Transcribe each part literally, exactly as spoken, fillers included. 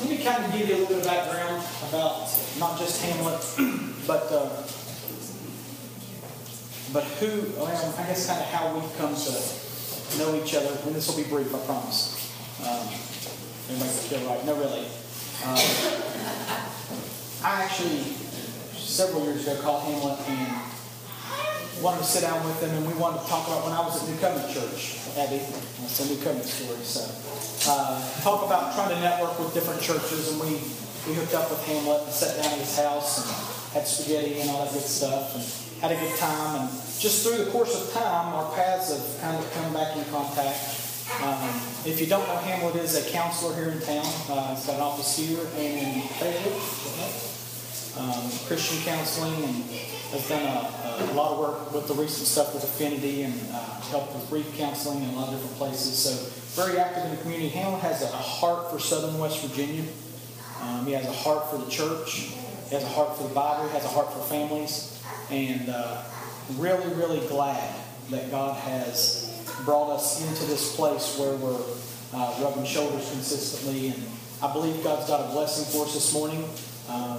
Let me kind of give you a little bit of background about not just Hamlet, but uh, but who, well, I guess kind of how we've come to know each other. And this will be brief, I promise. Um, it makes it feel right. No, really. Um, I actually, several years ago, called Hamlet and wanted to sit down with him, and we wanted to talk about when I was at New Covenant Church, Abby. That's a New Covenant story, so. Uh, talk about trying to network with different churches, and we, we hooked up with Hamlet and sat down at his house and had spaghetti and all that good stuff and had a good time. And just through the course of time, our paths have kind of come back in contact. Um, if you don't know, Hamlet is a counselor here in town. Uh, he's got an office here and in Fayetteville, um, Christian counseling, and has done a, a lot of work with the recent stuff with Affinity and uh, helped with grief counseling in a lot of different places. So. Very active in the community. Hamlet has a heart for Southern West Virginia. Um, he has a heart for the church. He has a heart for the Bible. He has a heart for families. And uh, really, really glad that God has brought us into this place where we're uh, rubbing shoulders consistently. And I believe God's got a blessing for us this morning. Um,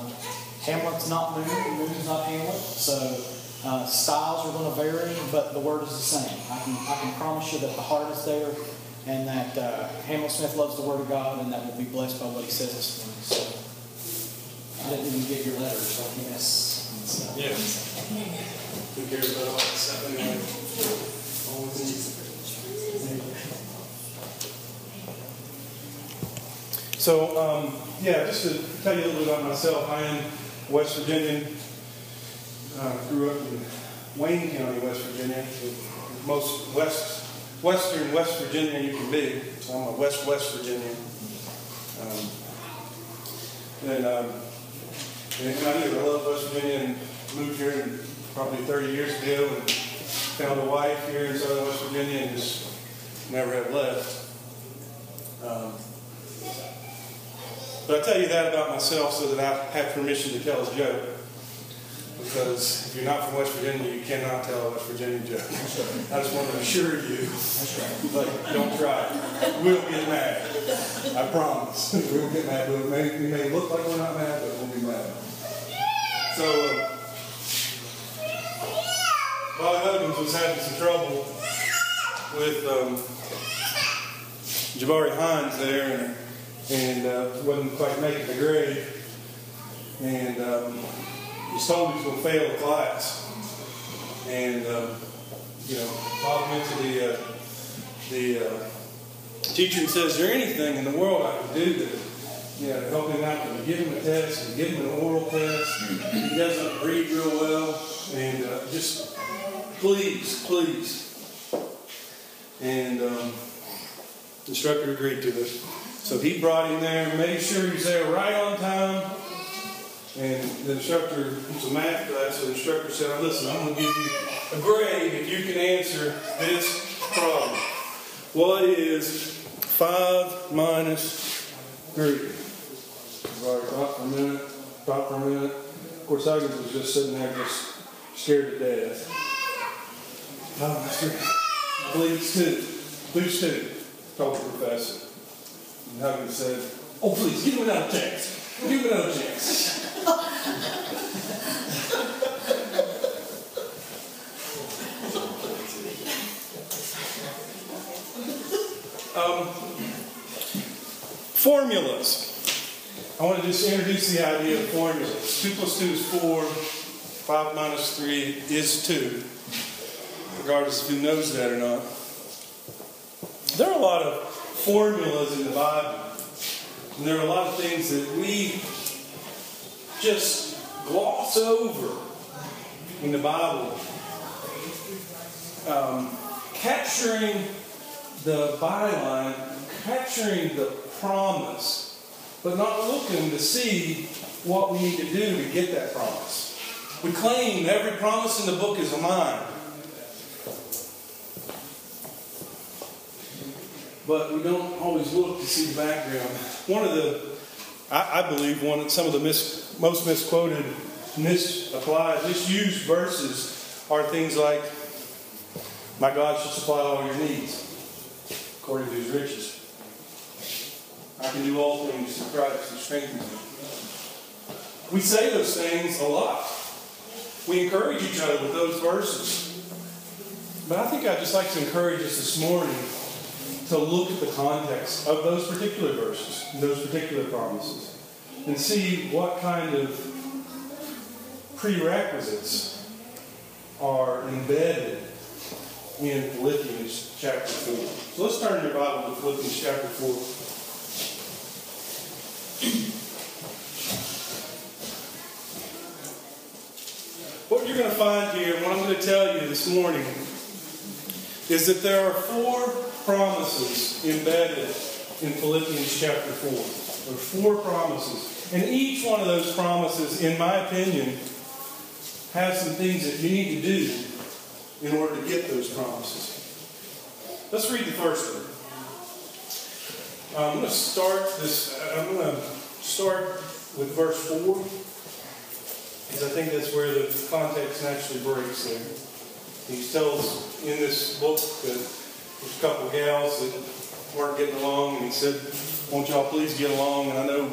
Hamlet's not Moon. Moon's not Hamlet. So uh, styles are going to vary, but the word is the same. I can, I can promise you that the heart is there. And that uh, Hamlet Smith loves the Word of God, and that will be blessed by what he says this morning. So, I didn't even get your letters, so I think that's... Yeah. Who cares about all that stuff anyway? So, um, yeah, just to tell you a little bit about myself, I am West Virginian. Uh, grew up in Wayne County, West Virginia, the most west... Western West Virginia you can be. So I'm a West West Virginian. Um, and, um, and I knew I loved West Virginia and moved here and probably thirty years ago and found a wife here in Southern West Virginia and just never have left. Um, but I tell you that about myself so that I have permission to tell a joke. Because if you're not from West Virginia, you cannot tell a West Virginia joke. Right. I just want to assure you, that's right. But don't try it. We'll get mad. I promise. We'll get mad. We'll make, we may look like we're not mad, but we'll be mad. So, uh, Bob Huggins was having some trouble with um, Jabari Hines there, and, and uh, wasn't quite making the grade. And... Um, He was told he was going to fail the class, and um, you know, Bob went to the uh, the uh, teacher and says, "Is there anything in the world I can do to, you know, to help him out? Can we give him a test? Can we give him an oral test? He doesn't read real well, and uh, just please, please." And um, the instructor agreed to this, so he brought him there, made sure he was there right on time. And the instructor, it's a math class, so the instructor said, "Listen, I'm going to give you a grade if you can answer this problem. What is five minus three?" Thought for a minute, thought for a minute. Of course, Huggins was just sitting there, just scared to death. five minus three. Please two. Please two. Told the professor. And Huggins said, "Oh, please, give me another text. Give me another text." Um, formulas. I want to just introduce the idea of formulas. two plus two is four, five minus three is two, regardless of who knows that or not. There are a lot of formulas in the Bible, and there are a lot of things that we just gloss over in the Bible. Um, capturing the byline, capturing the promise, but not looking to see what we need to do to get that promise. We claim every promise in the book is mine, but we don't always look to see the background. One of the, I, I believe, one of some of the mis, most misquoted, misapplied, misused verses are things like, "My God shall supply all your needs, according to His riches." I can do all things through Christ who strengthens me. We say those things a lot. We encourage each other with those verses. But I think I'd just like to encourage us this morning to look at the context of those particular verses, those particular promises, and see what kind of prerequisites are embedded in Philippians chapter four. So let's turn your Bible to Philippians chapter four. What you're going to find here, and what I'm going to tell you this morning, is that there are four promises embedded in Philippians chapter four. There are four promises. And each one of those promises, in my opinion, has some things that you need to do in order to get those promises. Let's read the first one. I'm going to start this, I'm going to start with verse four, because I think that's where the context naturally breaks there. He tells in this book that there's a couple of gals that weren't getting along, and he said, won't y'all please get along? And I know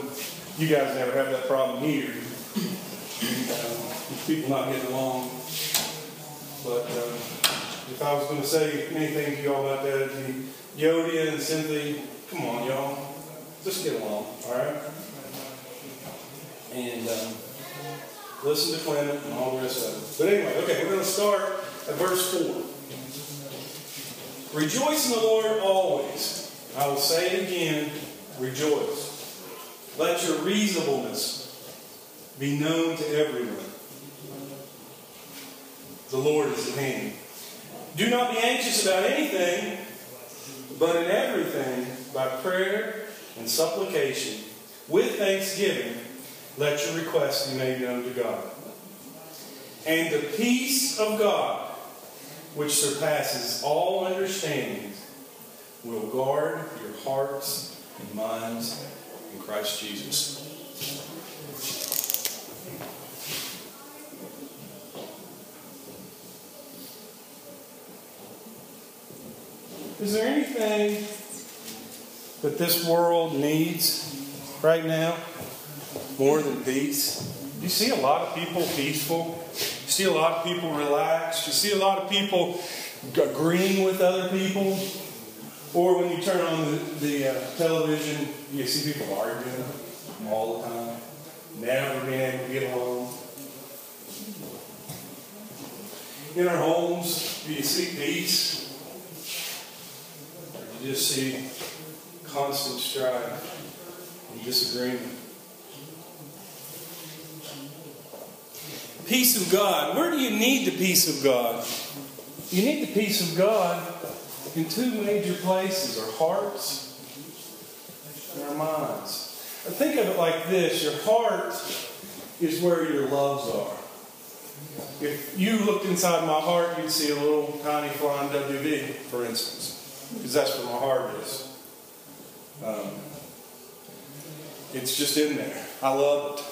you guys never have that problem here. Uh, people not getting along. But um, if I was going to say anything to y'all about that, it'd be Yodia and Cynthia, come on, y'all. Just get along, all right? And um, listen to Clement and all the rest of it. But anyway, okay, we're going to start at verse four. Rejoice in the Lord always. I will say it again, rejoice. Let your reasonableness be known to everyone. The Lord is at hand. Do not be anxious about anything, but in everything, by prayer and supplication, with thanksgiving, let your requests be made known to God. And the peace of God, which surpasses all understanding, will guard your hearts and minds in Christ Jesus. Is there anything that this world needs right now more than peace? You see a lot of people peaceful. You see a lot of people relaxed. You see a lot of people agreeing with other people. Or when you turn on the, the uh, television, you see people arguing all the time, never being able to get along. In our homes, do you see peace? You just see constant strife and disagreement. Peace of God. Where do you need the peace of God? You need the peace of God in two major places: our hearts and our minds. I think of it like this. Your heart is where your loves are. If you looked inside my heart, you'd see a little tiny flying W V, for instance. Because that's where my heart is. Um, it's just in there. I love it.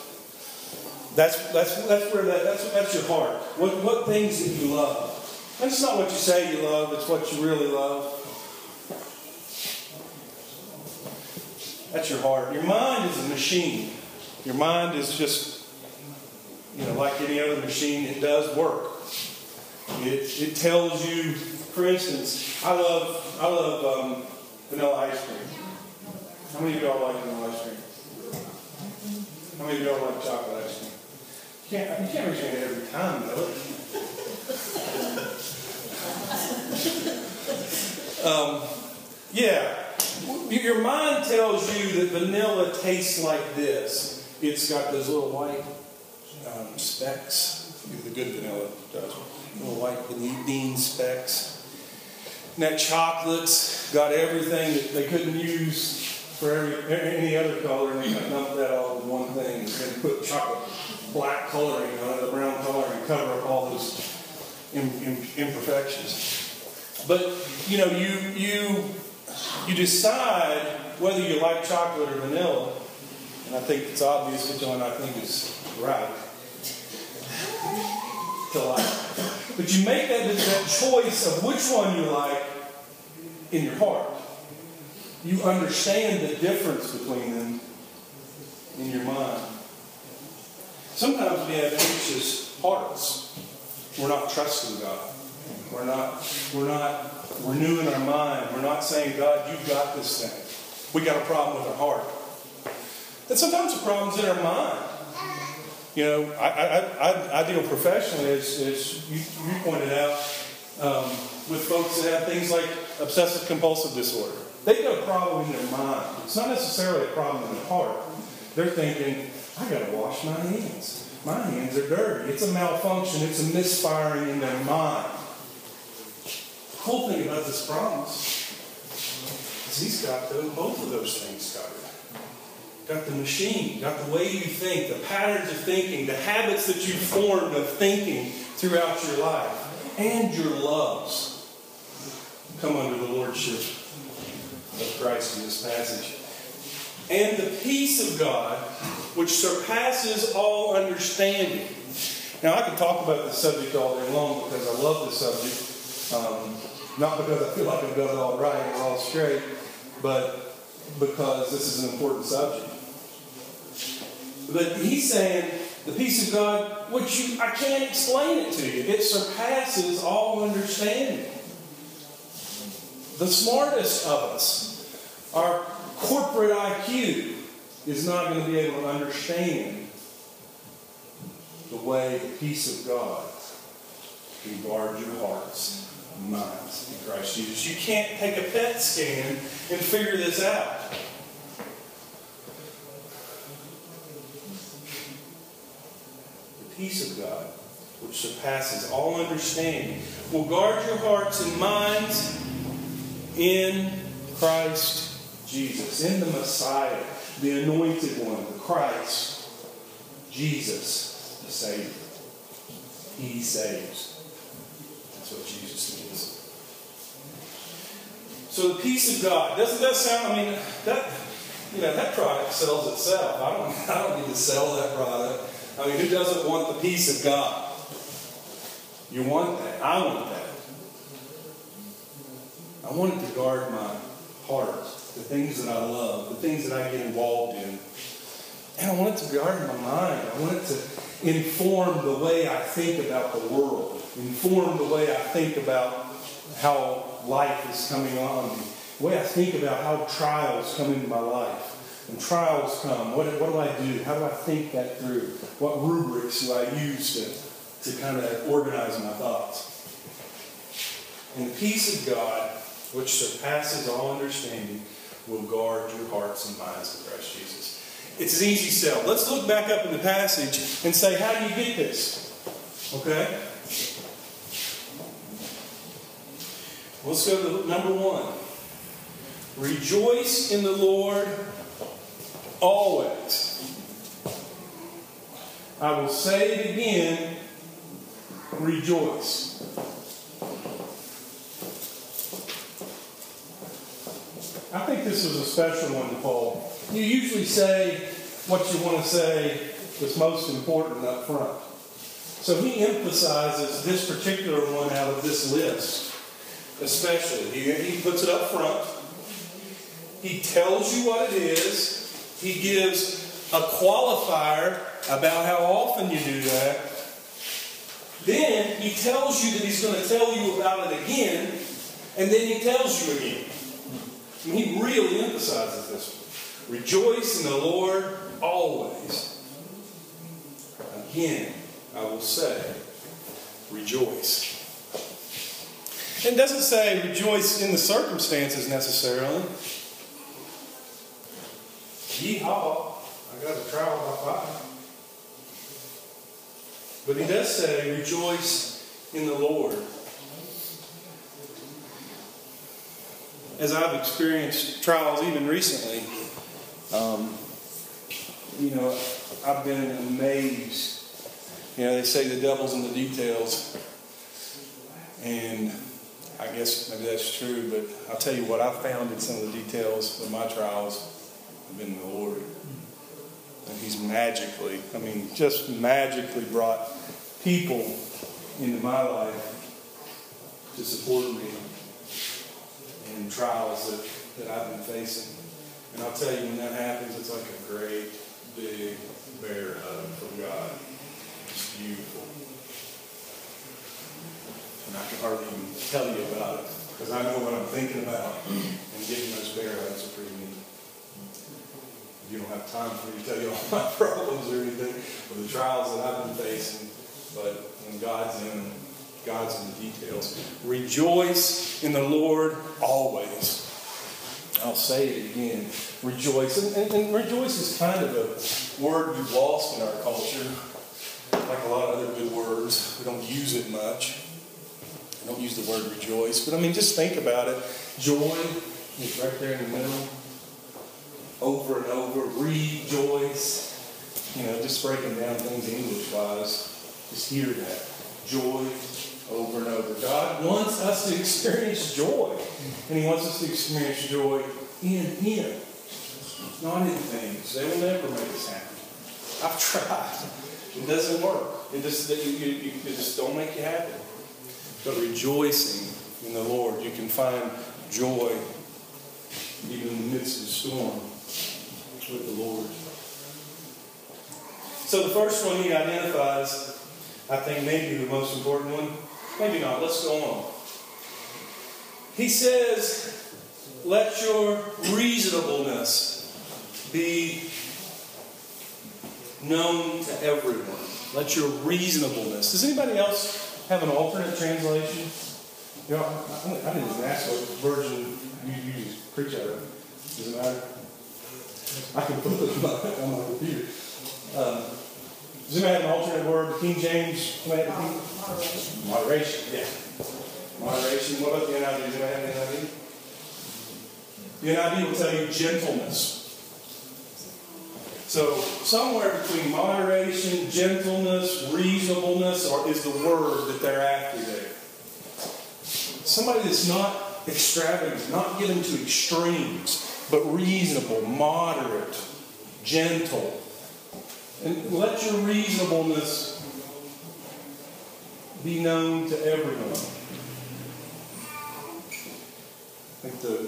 That's that's that's where that, that's that's your heart. What what things that you love? That's not what you say you love. It's what you really love. That's your heart. Your mind is a machine. Your mind is just, you know, like any other machine. It does work. It it tells you. For instance, I love I love um, vanilla ice cream. How many of y'all like vanilla ice cream? How many of y'all like chocolate ice cream? You can't you can't reach it every time though. um, yeah, your mind tells you that vanilla tastes like this. It's got those little white um, specks. The good vanilla does. Little white bean specks. And that chocolate's got everything that they couldn't use for every, any other color, and they dumped that all in one thing. And put chocolate black coloring on it, a brown coloring, and cover up all those im, im, imperfections. But you know, you you you decide whether you like chocolate or vanilla, and I think it's obvious which one I think is right to like. But you make that, that choice of which one you like in your heart. you understand the difference between them in your mind. Sometimes we have anxious hearts. We're not trusting God. We're not, we're not renewing our mind. We're not saying, God, you've got this thing. We got a problem with our heart. And sometimes the problem's in our mind. You know, I, I, I, I deal professionally, as, as you, you pointed out, um, with folks that have things like obsessive compulsive disorder. They've got a problem in their mind. It's not necessarily a problem in their heart. They're thinking, I've got to wash my hands. My hands are dirty. It's a malfunction. It's a misfiring in their mind. The cool thing about this promise is he's got the, both of those things covered. Got the machine, got the way you think, the patterns of thinking, the habits that you've formed of thinking throughout your life, and your loves come under the lordship of Christ in this passage. And the peace of God, which surpasses all understanding. Now, I could talk about this subject all day long because I love this subject. Um, not because I feel like I've got it all right and all straight, but because this is an important subject. But he's saying, the peace of God, which you, I can't explain it to you. It surpasses all understanding. The smartest of us, our corporate I Q, is not going to be able to understand the way the peace of God can guard your hearts and minds in Christ Jesus. You can't take a PET scan and figure this out. The peace of God, which surpasses all understanding, will guard your hearts and minds in Christ Jesus, in the Messiah, the Anointed One, the Christ, Jesus, the Savior. He saves. That's what Jesus means. So the peace of God. Doesn't that sound? I mean, that you know that product sells itself. I don't. I don't need to sell that product. I mean, who doesn't want the peace of God? You want that. I want that. I want it to guard my heart, the things that I love, the things that I get involved in. And I want it to guard my mind. I want it to inform the way I think about the world, inform the way I think about how life is coming on, the way I think about how trials come into my life. When trials come, what, what do I do? How do I think that through? What rubrics do I use to, to kind of organize my thoughts? And the peace of God, which surpasses all understanding, will guard your hearts and minds in Christ Jesus. It's an easy sell. Let's look back up in the passage and say, how do you get this? Okay? Let's go to number one. Rejoice in the Lord always. I will say it again, rejoice. I think this is a special one to Paul. You usually say what you want to say that's most important up front. So he emphasizes this particular one out of this list, especially. He, he puts it up front. He tells you what it is. He gives a qualifier about how often you do that. Then he tells you that he's going to tell you about it again, and then he tells you again. I mean, he really emphasizes this one. Rejoice in the Lord always. Again, I will say, rejoice. And it doesn't say rejoice in the circumstances necessarily. Yee-haw, I got a trial by fire. But he does say, rejoice in the Lord. As I've experienced trials even recently, um, you know, I've been amazed. You know, they say the devil's in the details. And I guess maybe that's true, but I'll tell you what I found in some of the details of my trials have been the Lord. And he's magically, I mean, just magically brought people into my life to support me in trials that that I've been facing. And I'll tell you, when that happens, it's like a great big bear hug from God. It's beautiful. And I can hardly even tell you about it, because I know what I'm thinking about. And getting those bear hugs are pretty neat. You don't have time for me to tell you all my problems or anything, or the trials that I've been facing. But when God's in, God's in the details. Rejoice in the Lord always. I'll say it again. Rejoice. And, and, and rejoice is kind of a word we've lost in our culture. Like a lot of other good words, we don't use it much. We don't use the word rejoice. But I mean, just think about it. Joy is right there in the middle. Over and over. Rejoice. You know, just breaking down things English-wise. Just hear that. Joy. Over and over. God wants us to experience joy. And He wants us to experience joy in Him. Not in things. They will never make us happy. I've tried. It doesn't work. It just, it, it, it just don't make you happy. But rejoicing in the Lord, you can find joy even in the midst of the storm with the Lord. So the first one He identifies, I think maybe the most important one. Maybe not. Let's go on. He says, let your reasonableness be known to everyone. Let your reasonableness. Does anybody else have an alternate translation? You know, I, I didn't even ask what version you, you preach out of. Does it matter? I can put it on my computer. Um, Does anybody have an alternate word? King James? Moderation. Moderation, yeah. Moderation. What about the N I V? Does anybody have an N I V? The N I V will tell you gentleness. So, somewhere between moderation, gentleness, reasonableness or is the word that they're after there. Somebody that's not extravagant, not getting to extremes, but reasonable, moderate, gentle. And let your reasonableness be known to everyone. I think the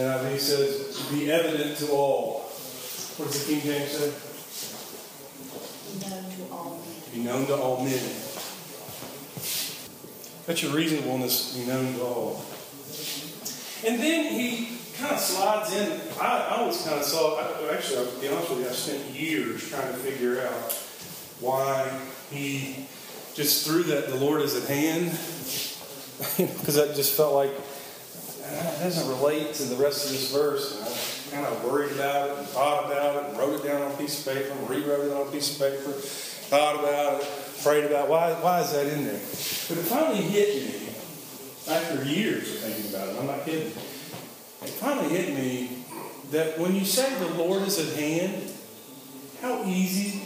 N I V says, be evident to all. What does the King James say? Be known to all men. Be known to all men. Let your reasonableness be known to all. And then he kind of slides in. I, I always kind of saw, I, actually, I'll be honest with you, I spent years trying to figure out why he just threw that the Lord is at hand. Because that just felt like, ah, it doesn't relate to the rest of this verse. And I kind of worried about it and thought about it and wrote it down on a piece of paper and rewrote it on a piece of paper, thought about it, prayed about it. Why, why is that in there? But it finally hit me after years of thinking about it. I'm not kidding. It finally hit me that when you say the Lord is at hand, how easy.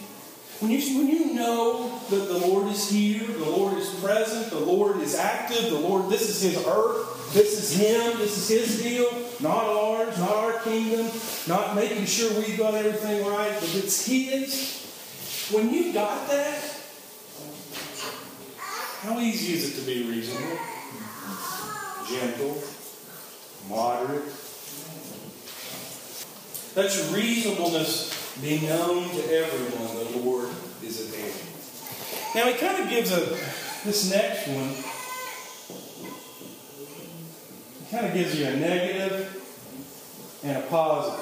When you, when you know that the Lord is here, the Lord is present, the Lord is active, the Lord, this is His earth, this is Him, this is His deal, not ours, not our kingdom, not making sure we've got everything right, but it's His. When you got that, how easy is it to be reasonable, gentle, moderate? Let your reasonableness be known to everyone. The Lord is at hand. Now he kind of gives a this next one. He kind of gives you a negative and a positive.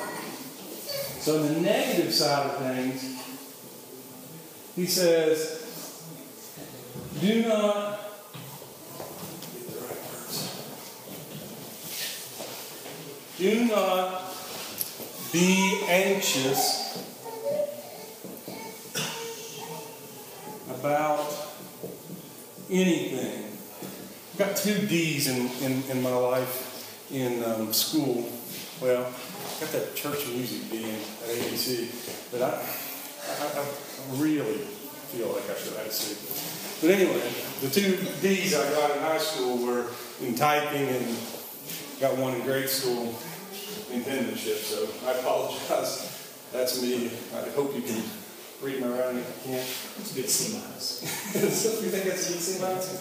So on the negative side of things, he says, do not Do not be anxious about anything. I've got two D's in, in, in my life in um, school. Well, I got that church music D at A B C, but I, I, I really feel like I should have had C. But anyway, the two D's I got in high school were in typing and got one in grade school. In penmanship, so I apologize. That's me. I hope you can read my writing if you can. It's a good C minus. You think that's a good C minus?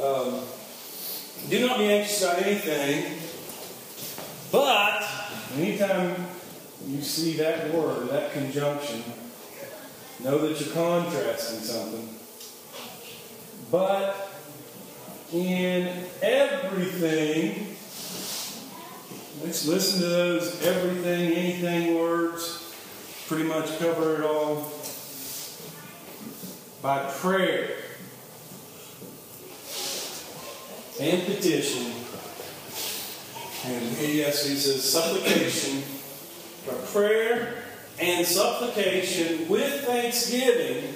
um, Do not be anxious about anything, but anytime you see that word, that conjunction, know that you're contrasting something. But in everything, let's listen to those everything, anything words, pretty much cover it all, by prayer and petition, and yes, he says supplication, by prayer and supplication with thanksgiving,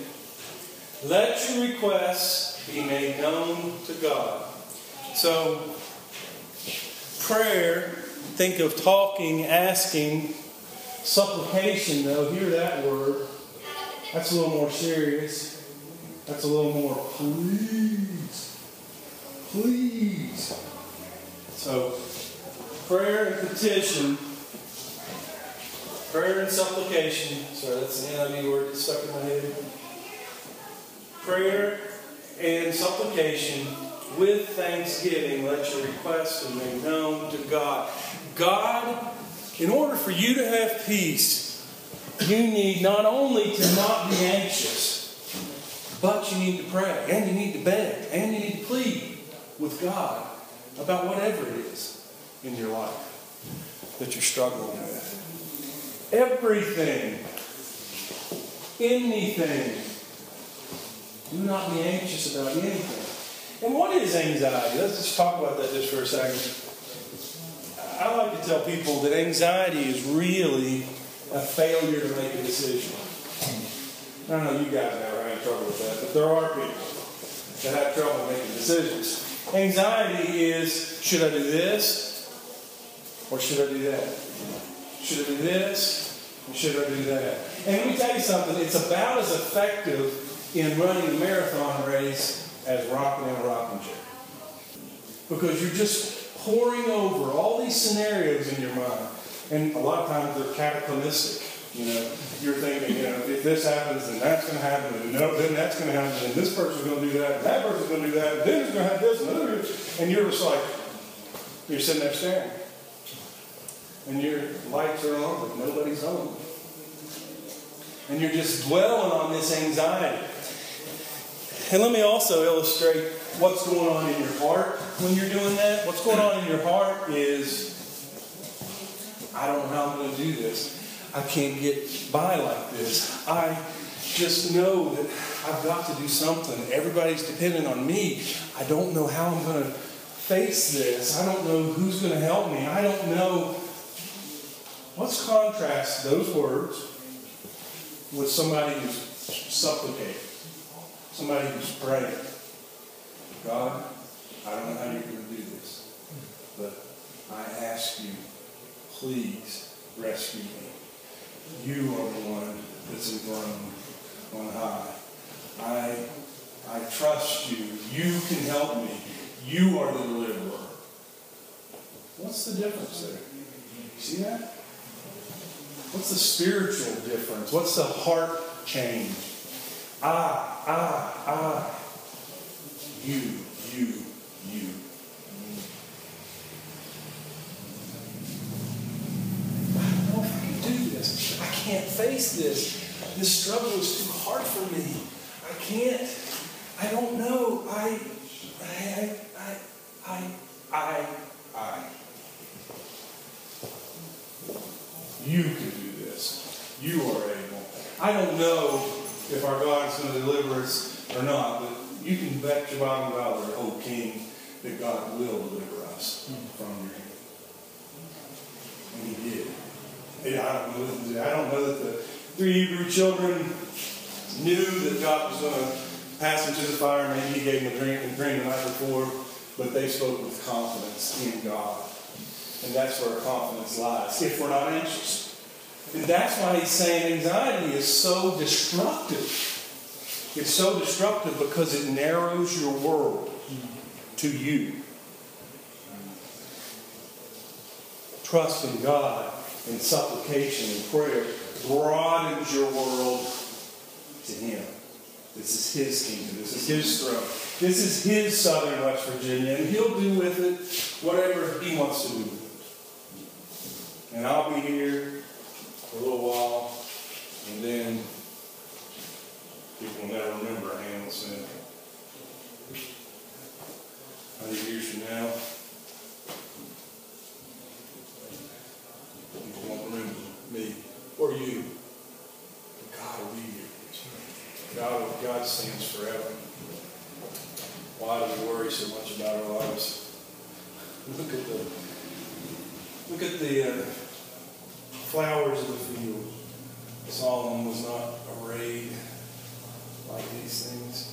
let your requests be made known to God. So, prayer, think of talking, asking, supplication though, hear that word, that's a little more serious, that's a little more please. Please. So, prayer and petition, prayer and supplication. Sorry, that's an N I V word that's stuck in my head. Prayer and supplication with thanksgiving. Let your requests be made known to God. God, in order for you to have peace, you need not only to not be anxious, but you need to pray, and you need to beg, and you need to plead with God about whatever it is in your life that you're struggling with. Everything, anything, do not be anxious about anything. And what is anxiety? Let's just talk about that just for a second. I like to tell people that anxiety is really a failure to make a decision. I don't know, you guys are having trouble with that, but there are people that have trouble making decisions. Anxiety is, should I do this or should I do that? Should I do this or should I do that? And let me tell you something, it's about as effective in running the marathon race as rocking in a rocking chair. Because you're just pouring over all these scenarios in your mind. And a lot of times they're cataclysmic. You know, you're thinking, you know, if this happens, then that's going to happen, and no, then that's going to happen, and this person's going to do that, and that person's going to do that, and then it's going to have this, and this, and you're just like, you're sitting there staring, and your lights are on, but nobody's home, and you're just dwelling on this anxiety. And let me also illustrate what's going on in your heart when you're doing that. What's going on in your heart is, I don't know how I'm going to do this. I can't get by like this. I just know that I've got to do something. Everybody's dependent on me. I don't know how I'm going to face this. I don't know who's going to help me. I don't know. Let's contrast those words with somebody who's supplicating, somebody who's praying. God, I don't know how you're going to do this, but I ask you, please rescue me. You are the one that's enthroned on high. I, I trust you. You can help me. You are the deliverer. What's the difference there? See that? What's the spiritual difference? What's the heart change? I, I, I. You, you, you. I can't face this. This struggle is too hard for me. I can't. I don't know. I, I, I, I, I, I. You can do this. You are able. I don't know if our God is going to deliver us or not, but you can bet your bottom dollar, O King, that God will deliver us from your hand. And He did. Yeah, I don't know. I don't know that the three Hebrew children knew that God was going to pass them to the fire. Maybe He gave them a drink and drink the night before, but they spoke with confidence in God, and that's where our confidence lies. If we're not anxious, and that's why He's saying anxiety is so destructive. It's so destructive because it narrows your world to you. Trust in God. And supplication and prayer broadens your world to Him. This is His kingdom. This is His throne. This is his southern West Virginia, and he'll do with it whatever he wants to do with it. And I'll be here for a little while, and then people will never remember Hamlet Smith. A hundred years from now, people won't remember me or you. But God will be here. God, God stands forever. Why do we worry so much about our lives? Look at the look at the uh, flowers of the field. Solomon was not arrayed like these things.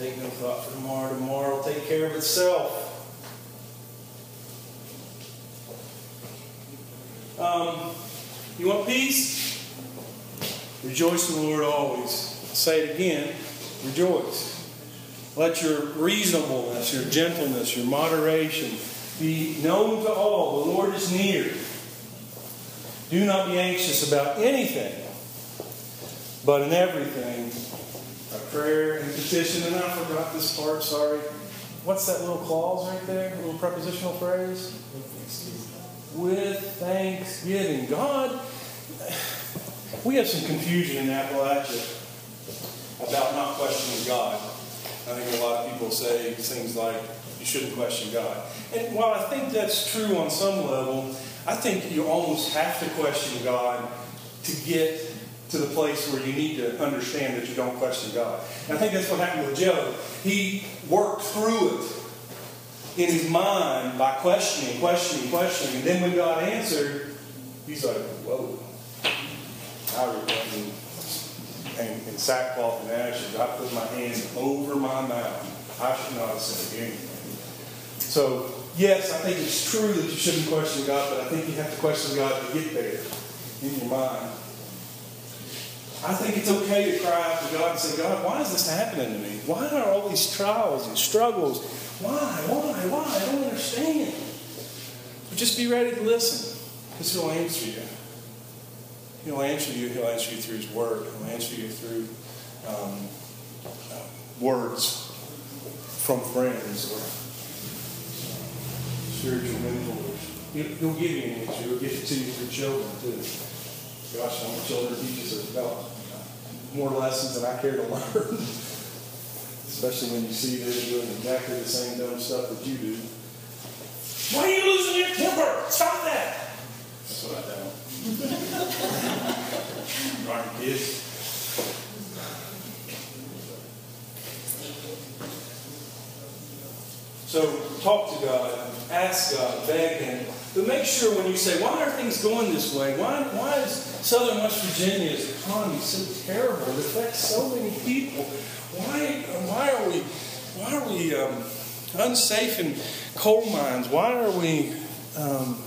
Take no thought for tomorrow. Tomorrow will take care of itself. Um, you want peace? Rejoice in the Lord always. I'll say it again. Rejoice. Let your reasonableness, your gentleness, your moderation be known to all. The Lord is near. Do not be anxious about anything, but in everything, by prayer and petition. And I forgot this part, sorry. What's that little clause right there? A little prepositional phrase? With thanksgiving. God, we have some confusion in Appalachia about not questioning God. I think a lot of people say things like, you shouldn't question God. And while I think that's true on some level, I think you almost have to question God to get to the place where you need to understand that you don't question God. And I think that's what happened with Job. He worked through it in his mind by questioning, questioning, questioning. And then when God answered, he's like, whoa. I regret And in sackcloth and ashes, I put my hand over my mouth. I should not have said anything. So, yes, I think it's true that you shouldn't question God, but I think you have to question God to get there in your mind. I think it's okay to cry out to God and say, God, why is this happening to me? Why are all these trials and struggles? Why, why, why? I don't understand. But just be ready to listen, because He'll answer you. He'll answer you. He'll answer you through His Word. He'll answer you through um, uh, words from friends or spiritual mentors. He'll give you an answer. He'll give it to you through children, too. Gosh, my children teaches us about more lessons than I care to learn. Especially when you see them doing exactly the same dumb stuff that you do. Why are you losing your temper? Stop that! That's what I do. Darn kids. So talk to God, ask God, beg Him, but make sure when you say, "Why are things going this way? Why? Why is Southern West Virginia's economy so terrible? It affects so many people. Why? Why are we? Why are we um, unsafe in coal mines? Why are we?" Um,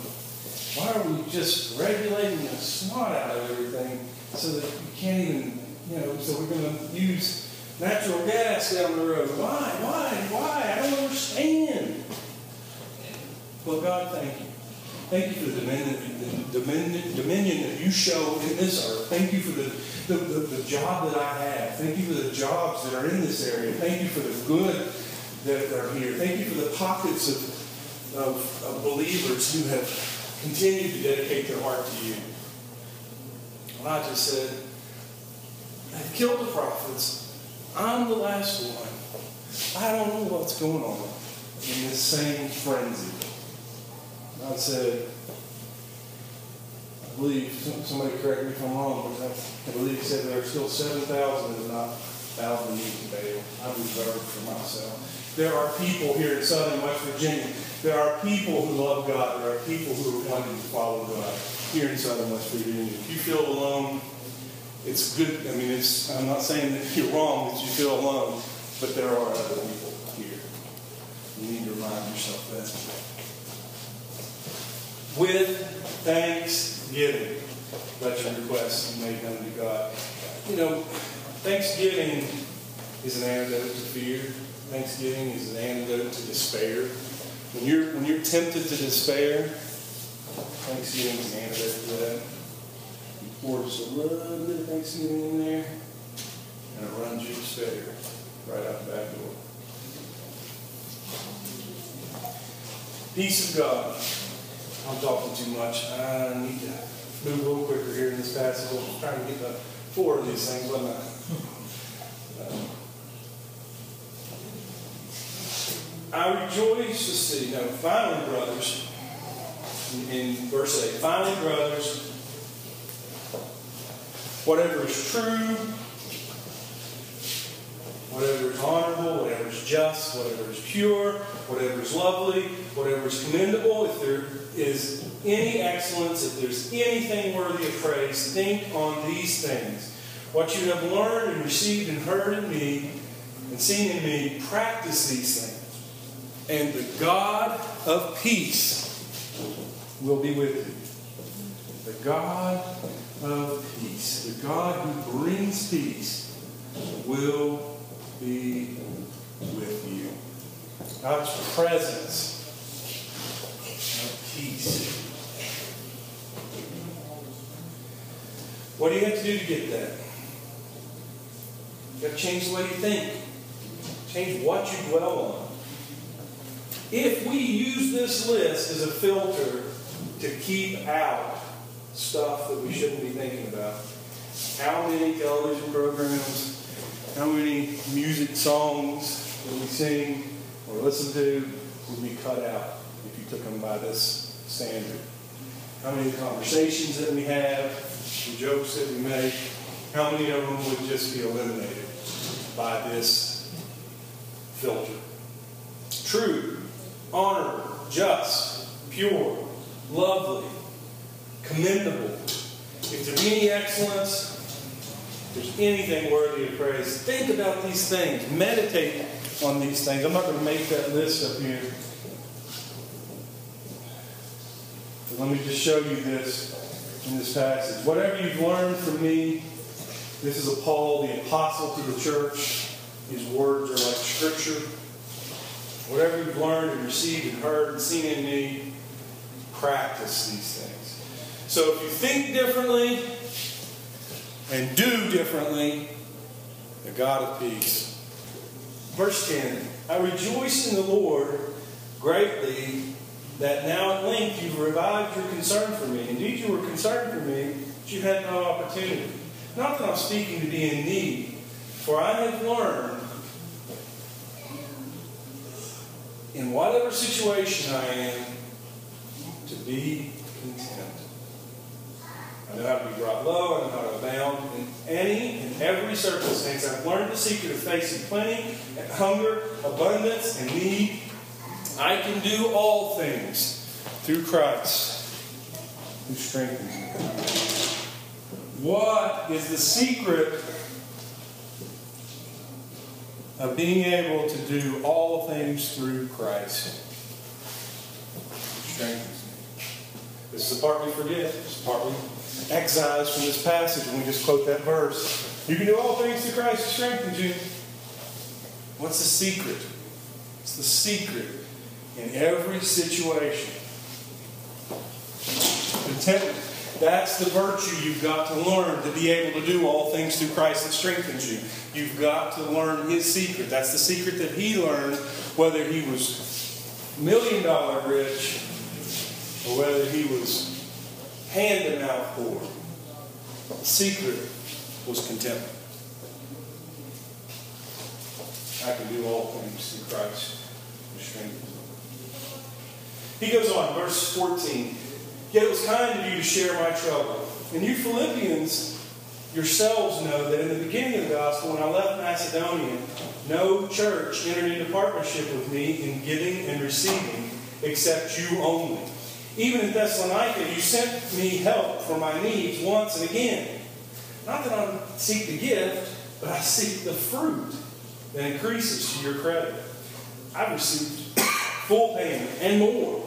Why are we just regulating the snot out of everything so that we can't even, you know, so we're going to use natural gas down the road? Why, why, why? I don't understand. Well, God, thank you. Thank you for the dominion, the dominion, dominion that you show in this earth. Thank you for the, the, the, the job that I have. Thank you for the jobs that are in this area. Thank you for the good that are here. Thank you for the pockets of, of, of believers who have continue to dedicate their heart to you. Elijah said, I've killed the prophets. I'm the last one. I don't know what's going on in this same frenzy. God said, I believe, somebody correct me if I'm wrong, but I believe he said there are still seven thousand and not one thousand in Baal. I'm reserved for myself. There are people here in Southern West Virginia. There are people who love God. There are people who are wanting to follow God here in Southern West Virginia. If you feel alone, it's good. I mean, it's, I'm not saying that you're wrong that you feel alone, but there are other people here. You need to remind yourself that. With thanksgiving, let your requests be made unto God. You know, thanksgiving is an antidote to fear. Thanksgiving is an antidote to despair. When you're, when you're tempted to despair, thanksgiving is an antidote to that. You pour just a little bit of thanksgiving in there, and it runs you city right out the back door. Peace of God. I'm talking too much. I need to move a little quicker here in this passage. I'm trying to get the four of these things, wasn't I? Um, I rejoice to see. Now, finally, brothers, in verse eight, finally, brothers, whatever is true, whatever is honorable, whatever is just, whatever is pure, whatever is lovely, whatever is commendable, if there is any excellence, if there's anything worthy of praise, think on these things. What you have learned and received and heard in me and seen in me, practice these things. And the God of peace will be with you. The God of peace, the God who brings peace, will be with you. God's presence of peace. What do you have to do to get that? You have to change the way you think. Change what you dwell on. If we use this list as a filter to keep out stuff that we shouldn't be thinking about, how many television programs, how many music songs that we sing or listen to would be cut out if you took them by this standard? How many conversations that we have, the jokes that we make, how many of them would just be eliminated by this filter? True, honorable, just, pure, lovely, commendable. If there's any excellence, if there's anything worthy of praise, think about these things. Meditate on these things. I'm not going to make that list up here. But let me just show you this in this passage. Whatever you've learned from me, this is a Paul, the apostle to the church. His words are like scripture. Whatever you've learned and received and heard and seen in me, practice these things. So if you think differently and do differently, the God of peace. Verse ten, I rejoice in the Lord greatly that now at length you've revived your concern for me. Indeed, you were concerned for me, but you had no opportunity. Not that I'm speaking to be in need, for I have learned in whatever situation I am to be content. I know how to be brought low, I know how to abound in any and every circumstance. I've learned the secret of facing plenty, and hunger, abundance, and need. I can do all things through Christ who strengthens me. What is the secret of being able to do all things through Christ who strengthens me? This is the part we forget. This is the part we exiles from this passage, and we just quote that verse. You can do all things through Christ who strengthens you. What's the secret? It's the secret in every situation. Contentment. That's the virtue you've got to learn to be able to do all things through Christ that strengthens you. You've got to learn His secret. That's the secret that He learned, whether He was million dollar rich or whether He was hand-to-mouth poor. The secret was contentment. I can do all things through Christ who strengthens me. He goes on, verse fourteen. Yet it was kind of you to share my trouble. And you Philippians yourselves know that in the beginning of the gospel, when I left Macedonia, no church entered into partnership with me in giving and receiving, except you only. Even in Thessalonica, you sent me help for my needs once and again. Not that I seek the gift, but I seek the fruit that increases to your credit. I've received full payment and more.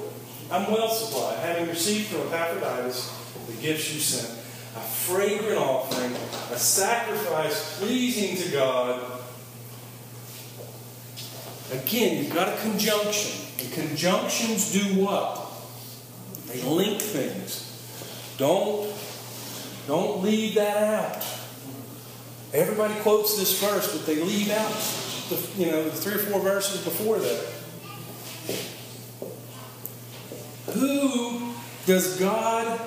I'm well supplied, having received from Epaphroditus the gifts you sent. A fragrant offering, a sacrifice pleasing to God. Again, you've got a conjunction. And conjunctions do what? They link things. Don't, don't leave that out. Everybody quotes this verse, but they leave out the, you know, the three or four verses before that. Who does God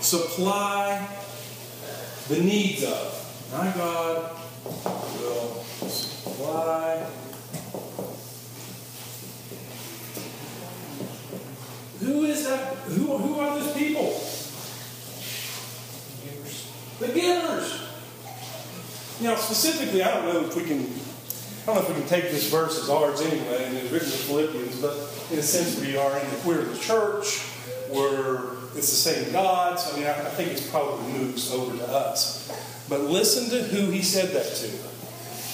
supply the needs of? My God will supply. Who is that? Who, who are those people? The givers. Now, specifically, I don't know if we can, I don't know if we can take this verse as ours anyway, and it's written in Philippians, but in a sense we are, and if we're the church, we're, it's the same God, so I mean, I, I think it's probably moves over to us. But listen to who he said that to.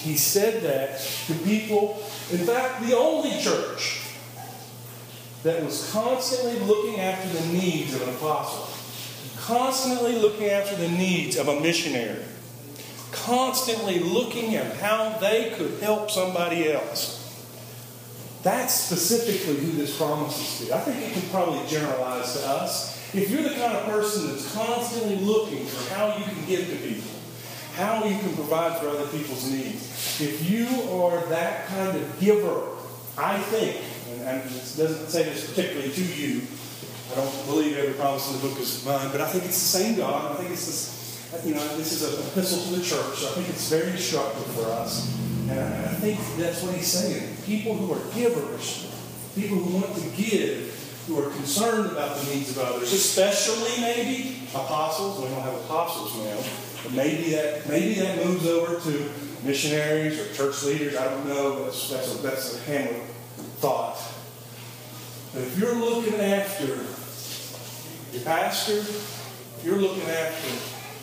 He said that to people, in fact, the only church that was constantly looking after the needs of an apostle. Constantly looking after the needs of a missionary. Constantly looking at how they could help somebody else. That's specifically who this promise is to. I think it can probably generalize to us. If you're the kind of person that's constantly looking for how you can give to people, how you can provide for other people's needs, if you are that kind of giver, I think, and it doesn't say this particularly to you, I don't believe every promise in the book is mine, but I think it's the same God. I think it's this, you know, this is an epistle to the church. So I think it's very instructive for us. And I think that's what he's saying. People who are givers, people who want to give, who are concerned about the needs of others, especially maybe apostles. We don't have apostles now. But maybe that, maybe that moves over to missionaries or church leaders. I don't know. That's, that's, a, that's a Hamlet thought. But if you're looking after your pastor, if you're looking after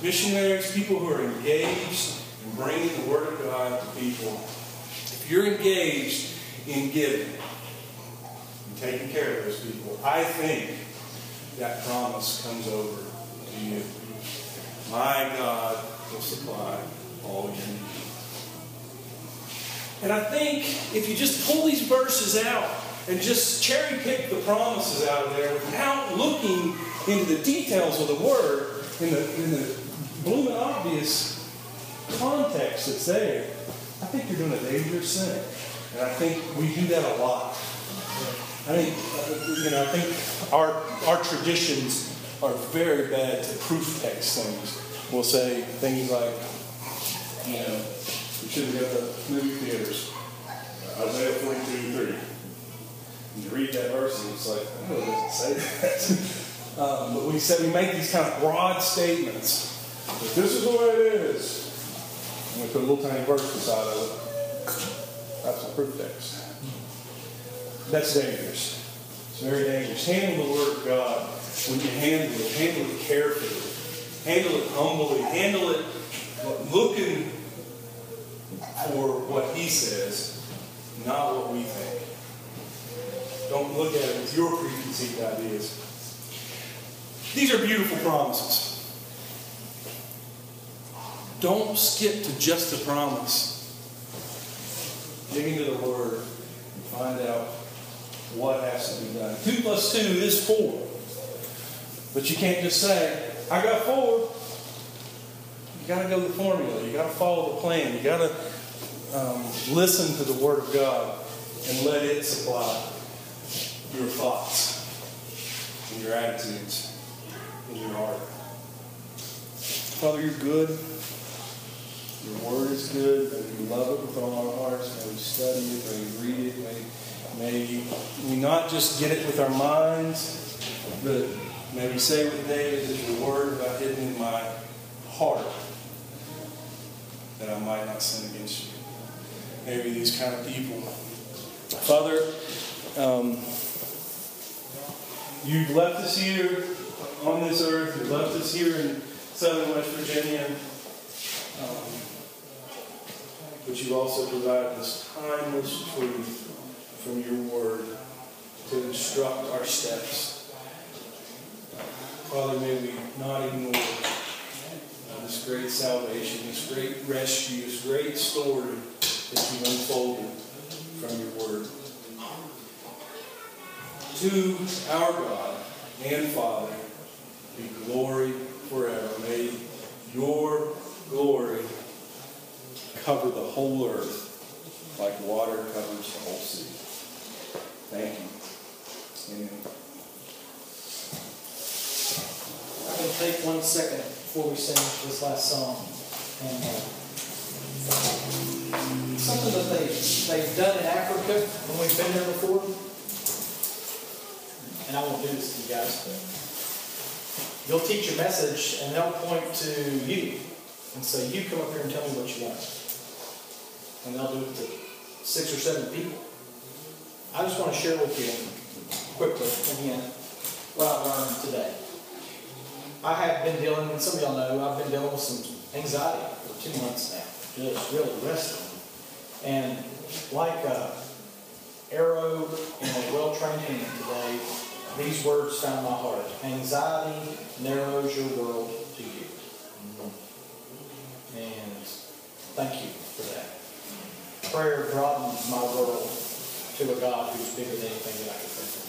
missionaries, people who are engaged in bringing the Word of God to people, if you're engaged in giving and taking care of those people, I think that promise comes over to you. My God will supply all your needs. And I think if you just pull these verses out and just cherry pick the promises out of there without looking into the details of the Word, in the, in the blooming obvious context that's there, I think you're doing a dangerous thing. And I think we do that a lot. I think, you know, I think our, our traditions are very bad to proof text things. We'll say things like, you know, we should have got the movie theaters. Isaiah forty-two three. You read that verse and it's like, oh, it doesn't say that. um, but we said we make these kind of broad statements. If this is the way it is, and we put a little tiny verse beside of it. That's a proof text. That's dangerous. It's very dangerous. Handle the Word of God when you handle it. Handle it carefully. Handle it humbly. Handle it looking for what He says, not what we think. Don't look at it with your preconceived ideas. These are beautiful promises. Don't skip to just the promise. Dig into the Word and find out what has to be done. Two plus two is four. But you can't just say, I got four. You got to go to the formula. You got to follow the plan. You got to um, listen to the Word of God and let it supply your thoughts and your attitudes and your heart. Father, you're good. Your Word is good. May we love it with all our hearts. May we study it. May we read it. May, may we not just get it with our minds, but may we say with David, is your Word about hidden in my heart that I might not sin against you. Maybe these kind of people. Father, um, You've left us here on this earth. You've left us here in southern West Virginia. Um, but you've also provided this timeless truth from your Word to instruct our steps. Father, may we not ignore uh, this great salvation, this great rescue, this great story that you've unfolded from your Word. To our God and Father be glory forever. May your glory cover the whole earth like water covers the whole sea. Thank you. Amen. I'm going to take one second before we sing this last song. And uh, something that they, they've done in Africa when we've been there before. And I won't do this to you guys, but you'll teach a message and they'll point to you. And so you come up here and tell me what you like. And they'll do it to six or seven people. I just want to share with you quickly, again, what I've learned today. I have been dealing, and some of y'all know, I've been dealing with some anxiety for two months now. Just really wrestling. And like an arrow in a well-trained hand today, these words found my heart. Anxiety narrows your world to you. And thank you for that. Prayer broadens my world to a God who's bigger than anything that I could think of.